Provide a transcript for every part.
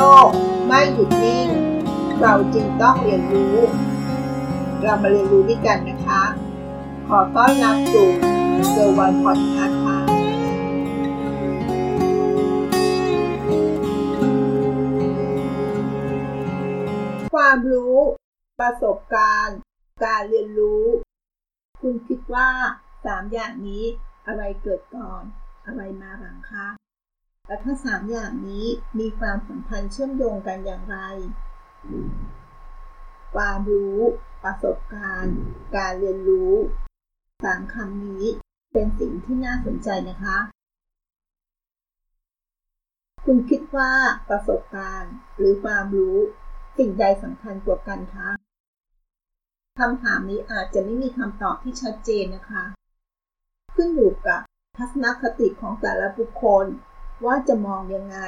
ลกไม่หยุดนิ่งเราจึงต้องเรียนรู้เรามาเรียนรู้ด้วยกันนะคะขอต้อนรับสู่เซอร์วันพอดคาสต์ค่ะความรู้ประสบการณ์การเรียนรู้คุณคิดว่า3อย่างนี้อะไรเกิดก่อนอะไรมาหลังคะและทั้ง3อย่างนี้มีความสัมพันธ์เชื่อมโยงกันอย่างไรความรู้ประสบการณ์การเรียนรู้3คำนี้เป็นสิ่งที่น่าสนใจนะคะคุณคิดว่าประสบการณ์หรือความรู้สิ่งใดสำคัญกว่ากันคะคำถามนี้อาจจะไม่มีคำตอบที่ชัดเจนนะคะขึ้นอยู่กับทัศนคติของแต่ละบุคคลว่าจะมองยังไง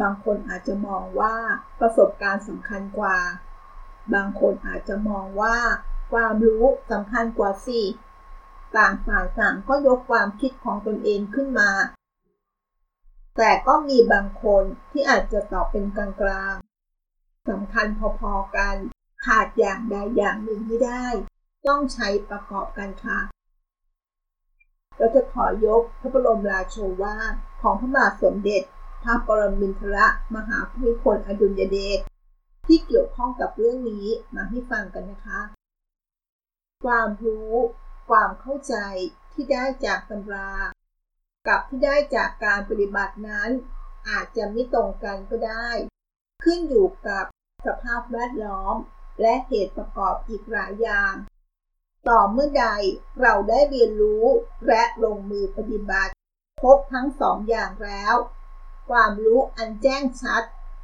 บางคนอาจจะมองว่าประสบการณ์สำคัญกว่าบางคนอาจจะมองว่าความรู้สำคัญกว่าสิต่างฝ่ายต่างก็ยกความคิดของตนเองขึ้นมาแต่ก็มีบางคนที่อาจจะตอบเป็นกลางๆสำคัญพอๆกันขาดอย่างใดอย่างหนึ่งไม่ได้ต้องใช้ประกอบกันค่ะเราจะขอยกพระบรมราโชวาทของพระบาทสมเด็จพระปรมินทรมหาภูมิพลอดุลยเดชที่เกี่ยวข้องกับเรื่องนี้มาให้ฟังกันนะคะความรู้ความเข้าใจที่ได้จากตำรากับที่ได้จากการปฏิบัตินั้นอาจจะไม่ตรงกันก็ได้ขึ้นอยู่กับสภาพแวดล้อมและเหตุประกอบอีกหลายอย่างต่อเมื่อใดเราได้เรียนรู้และลงมือปฏิบัติครบทั้ง2อย่างแล้วความรู้อันแจ้งชัด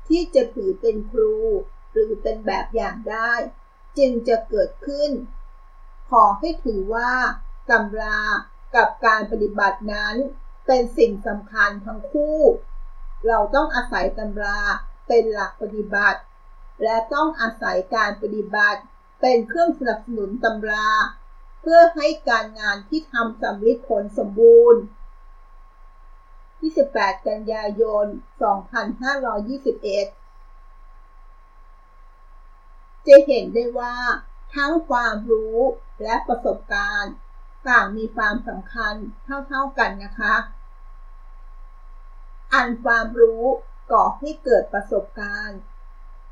ที่จะถือเป็นครูหรือเป็นแบบอย่างได้จึงจะเกิดขึ้นขอให้ถือว่าตำรากับการปฏิบัตินั้นเป็นสิ่งสำคัญทั้งคู่เราต้องอาศัยตำราเป็นหลักปฏิบัติและต้องอาศัยการปฏิบัติเป็นเครื่องสนับสนุนตำราเพื่อให้การงานที่ทำสำเร็จผลสมบูรณ์28 กันยายน 2521 จะเห็นได้ว่าทั้งความรู้และประสบการณ์ต่างมีความสำคัญเท่าๆกันนะคะอันความรู้ก่อให้เกิดประสบการณ์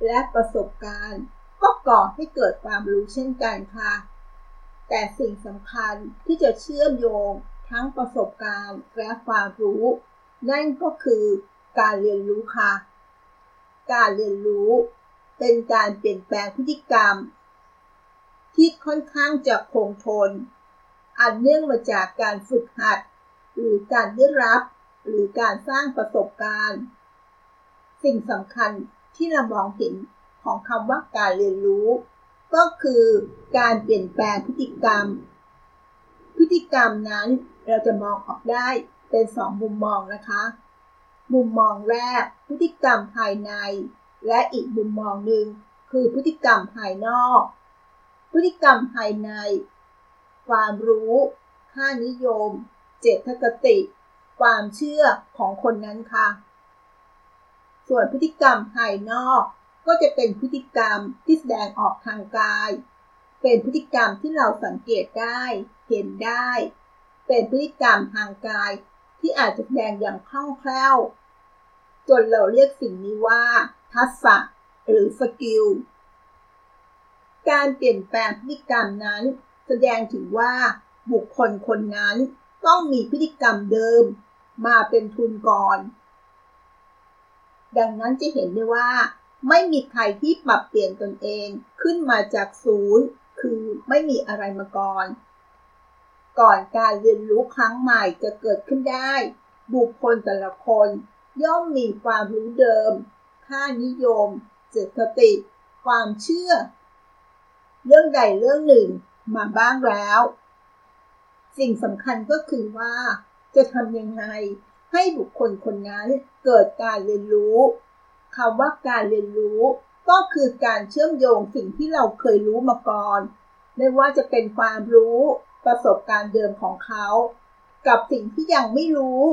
และประสบการณ์ก็ก่อให้เกิดความรู้เช่นกันค่ะแต่สิ่งสำคัญที่จะเชื่อมโยงทั้งประสบการณ์และความรู้นั่นก็คือการเรียนรู้ค่ะการเรียนรู้เป็นการเปลี่ยนแปลงพฤติกรรมที่ค่อนข้างจะคงทนอันเนื่องมาจากการฝึกหัดหรือการได้รับหรือการสร้างประสบการณ์สิ่งสำคัญที่เรามองเห็นของคำว่าการเรียนรู้ก็คือการเปลี่ยนแปลงพฤติกรรมนั้นเราจะมองออกได้เป็น2มุมมองนะคะมุมมองแรกพฤติกรรมภายในและอีกมุมมองหนึ่งคือพฤติกรรมภายนอกพฤติกรรมภายในความรู้ค่านิยมเจตคติความเชื่อของคนนั้นค่ะส่วนพฤติกรรมภายนอกก็จะเป็นพฤติกรรมที่แสดงออกทางกายเป็นพฤติกรรมที่เราสังเกตได้เห็นได้เป็นพฤติกรรมทางกายที่อาจจะแสดงอย่างคล่องแคล่วจนเราเรียกสิ่งนี้ว่าทักษะหรือสกิลการเปลี่ยนแปลงพฤติกรรมนั้นแสดงถึงว่าบุคคลคนนั้นต้องมีพฤติกรรมเดิมมาเป็นทุนก่อนดังนั้นจะเห็นได้ว่าไม่มีใครที่ปรับเปลี่ยนตนเองขึ้นมาจากศูนย์คือไม่มีอะไรมาก่อนการเรียนรู้ครั้งใหม่จะเกิดขึ้นได้บุคคลแต่ละคนย่อมมีความรู้เดิมค่านิยมเจตคติความเชื่อเรื่องใดเรื่องหนึ่งมาบ้างแล้วสิ่งสำคัญก็คือว่าจะทำยังไงให้บุคคลคนนั้นเกิดการเรียนรู้คำว่าการเรียนรู้ก็คือการเชื่อมโยงสิ่งที่เราเคยรู้มาก่อนไม่ว่าจะเป็นความรู้ประสบการณ์เดิมของเขากับสิ่งที่ยังไม่รู้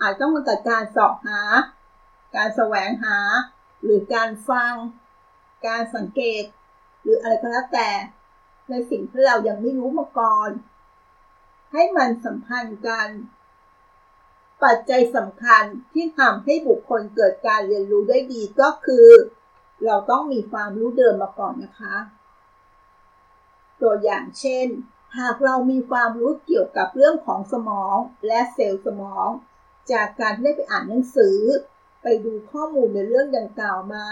อาจต้องมาจัดการสอบหา การแสวงหาหรือการฟังการสังเกตหรืออะไรก็แล้วแต่ในสิ่งที่เรายังไม่รู้มาก่อนให้มันสัมพันธ์กันปัจจัยสำคัญที่ทำให้บุคคลเกิดการเรียนรู้ได้ดีก็คือเราต้องมีความรู้เดิมมาก่อนนะคะตัวอย่างเช่นหากเรามีความรู้เกี่ยวกับเรื่องของสมองและเซลล์สมองจากการได้ไปอ่านหนังสือไปดูข้อมูลในเรื่องดังกล่าวมา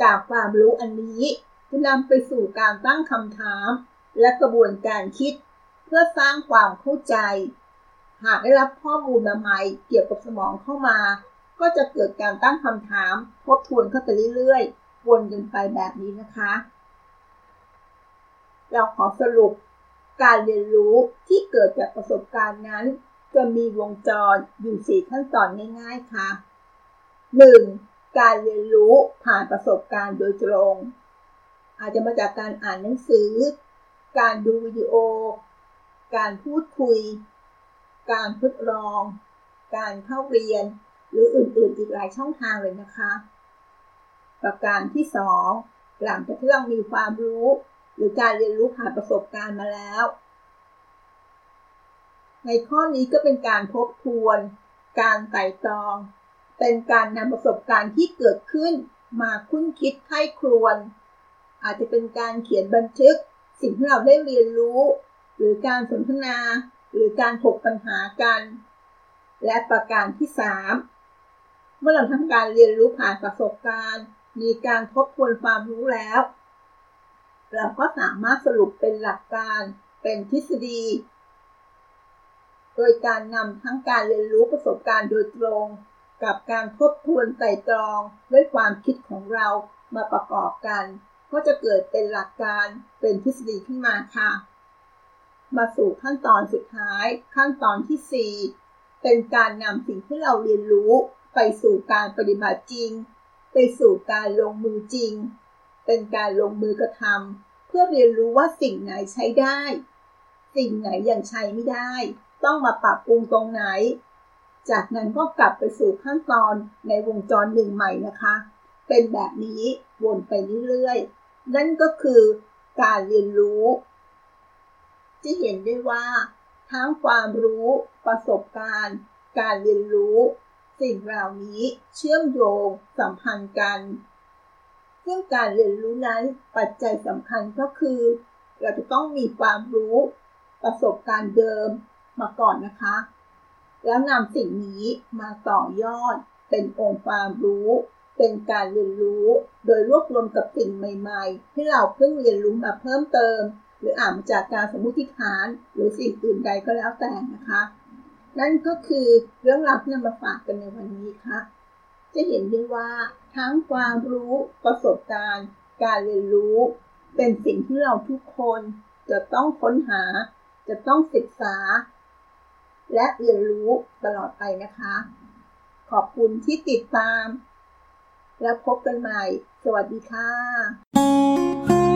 จากความรู้อันนี้จะนำไปสู่การตั้งคำถามและกระบวนการคิดเพื่อสร้างความเข้าใจหากได้รับข้อมูลใหม่เกี่ยวกับสมองเข้ามาก็จะเกิดการตั้งคำถามทบทวนเข้าไปเรื่อยๆวนกันไปแบบนี้นะคะเราขอสรุปการเรียนรู้ที่เกิดจากประสบการณ์นั้นจะมีวงจรอยู่4ขั้นตอนง่ายๆค่ะ 1. การเรียนรู้ผ่านประสบการณ์โดยตรงอาจจะมาจากการอ่านหนังสือการดูวิดีโอการพูดคุยการทดลองการเข้าเรียนหรืออื่นๆอีกหลายช่องทางเลยนะคะประการที่2หลังจากที่เรามีความรู้หรือการเรียนรู้ผ่านประสบการณ์มาแล้วในข้อนี้ก็เป็นการทบทวนการไต่ตองเป็นการนำประสบการณ์ที่เกิดขึ้นมาคุ้นคิดไข้ครวนอาจจะเป็นการเขียนบันทึกสิ่งที่เราได้เรียนรู้หรือการสนทนาหรือการถกปัญหากันและประการที่3เมื่อเราทำการเรียนรู้ผ่านประสบการณ์มีการทบทวนความรู้แล้วเราก็สามารถสรุปเป็นหลักการเป็นทฤษฎีโดยการนำทั้งการเรียนรู้ประสบการณ์โดยตรงกับการทบทวนไตร่ตรองด้วยความคิดของเรามาประกอบกันก็จะเกิดเป็นหลักการเป็นทฤษฎีขึ้นมาค่ะมาสู่ขั้นตอนสุดท้ายขั้นตอนที่4เป็นการนำสิ่งที่เราเรียนรู้ไปสู่การปฏิบัติจริงไปสู่การลงมือจริงเป็นการลงมือกระทำเพื่อเรียนรู้ว่าสิ่งไหนใช้ได้สิ่งไหนยังใช้ไม่ได้ต้องมาปรับปรุงตรงไหนจากนั้นก็กลับไปสู่ขั้นตอนในวงจรหนึ่งใหม่นะคะเป็นแบบนี้วนไปเรื่อยๆนั่นก็คือการเรียนรู้จะเห็นได้ว่าทั้งความรู้ประสบการณ์การเรียนรู้สิ่งเหล่านี้เชื่อมโยงสัมพันธ์กันซึ่งการเรียนรู้นั้นปัจจัยสำคัญก็คือเราจะต้องมีความรู้ประสบการณ์เดิมมาก่อนนะคะแล้วนำสิ่งนี้มาต่อยอดเป็นองค์ความรู้เป็นการเรียนรู้โดยรวบรวมกับสิ่งใหม่ๆที่เราเพิ่งเรียนรู้มาเพิ่มเติมหรืออ่านมาจากการสมมุติฐานหรือสิ่งอื่นใดก็แล้วแต่นะคะนั่นก็คือเรื่องราวที่นำมาฝากกันในวันนี้ค่ะจะเห็นได้ว่าทั้งความรู้ประสบการณ์การเรียนรู้เป็นสิ่งที่เราทุกคนจะต้องค้นหาจะต้องศึกษาและเรียนรู้ตลอดไปนะคะขอบคุณที่ติดตามแล้วพบกันใหม่สวัสดีค่ะ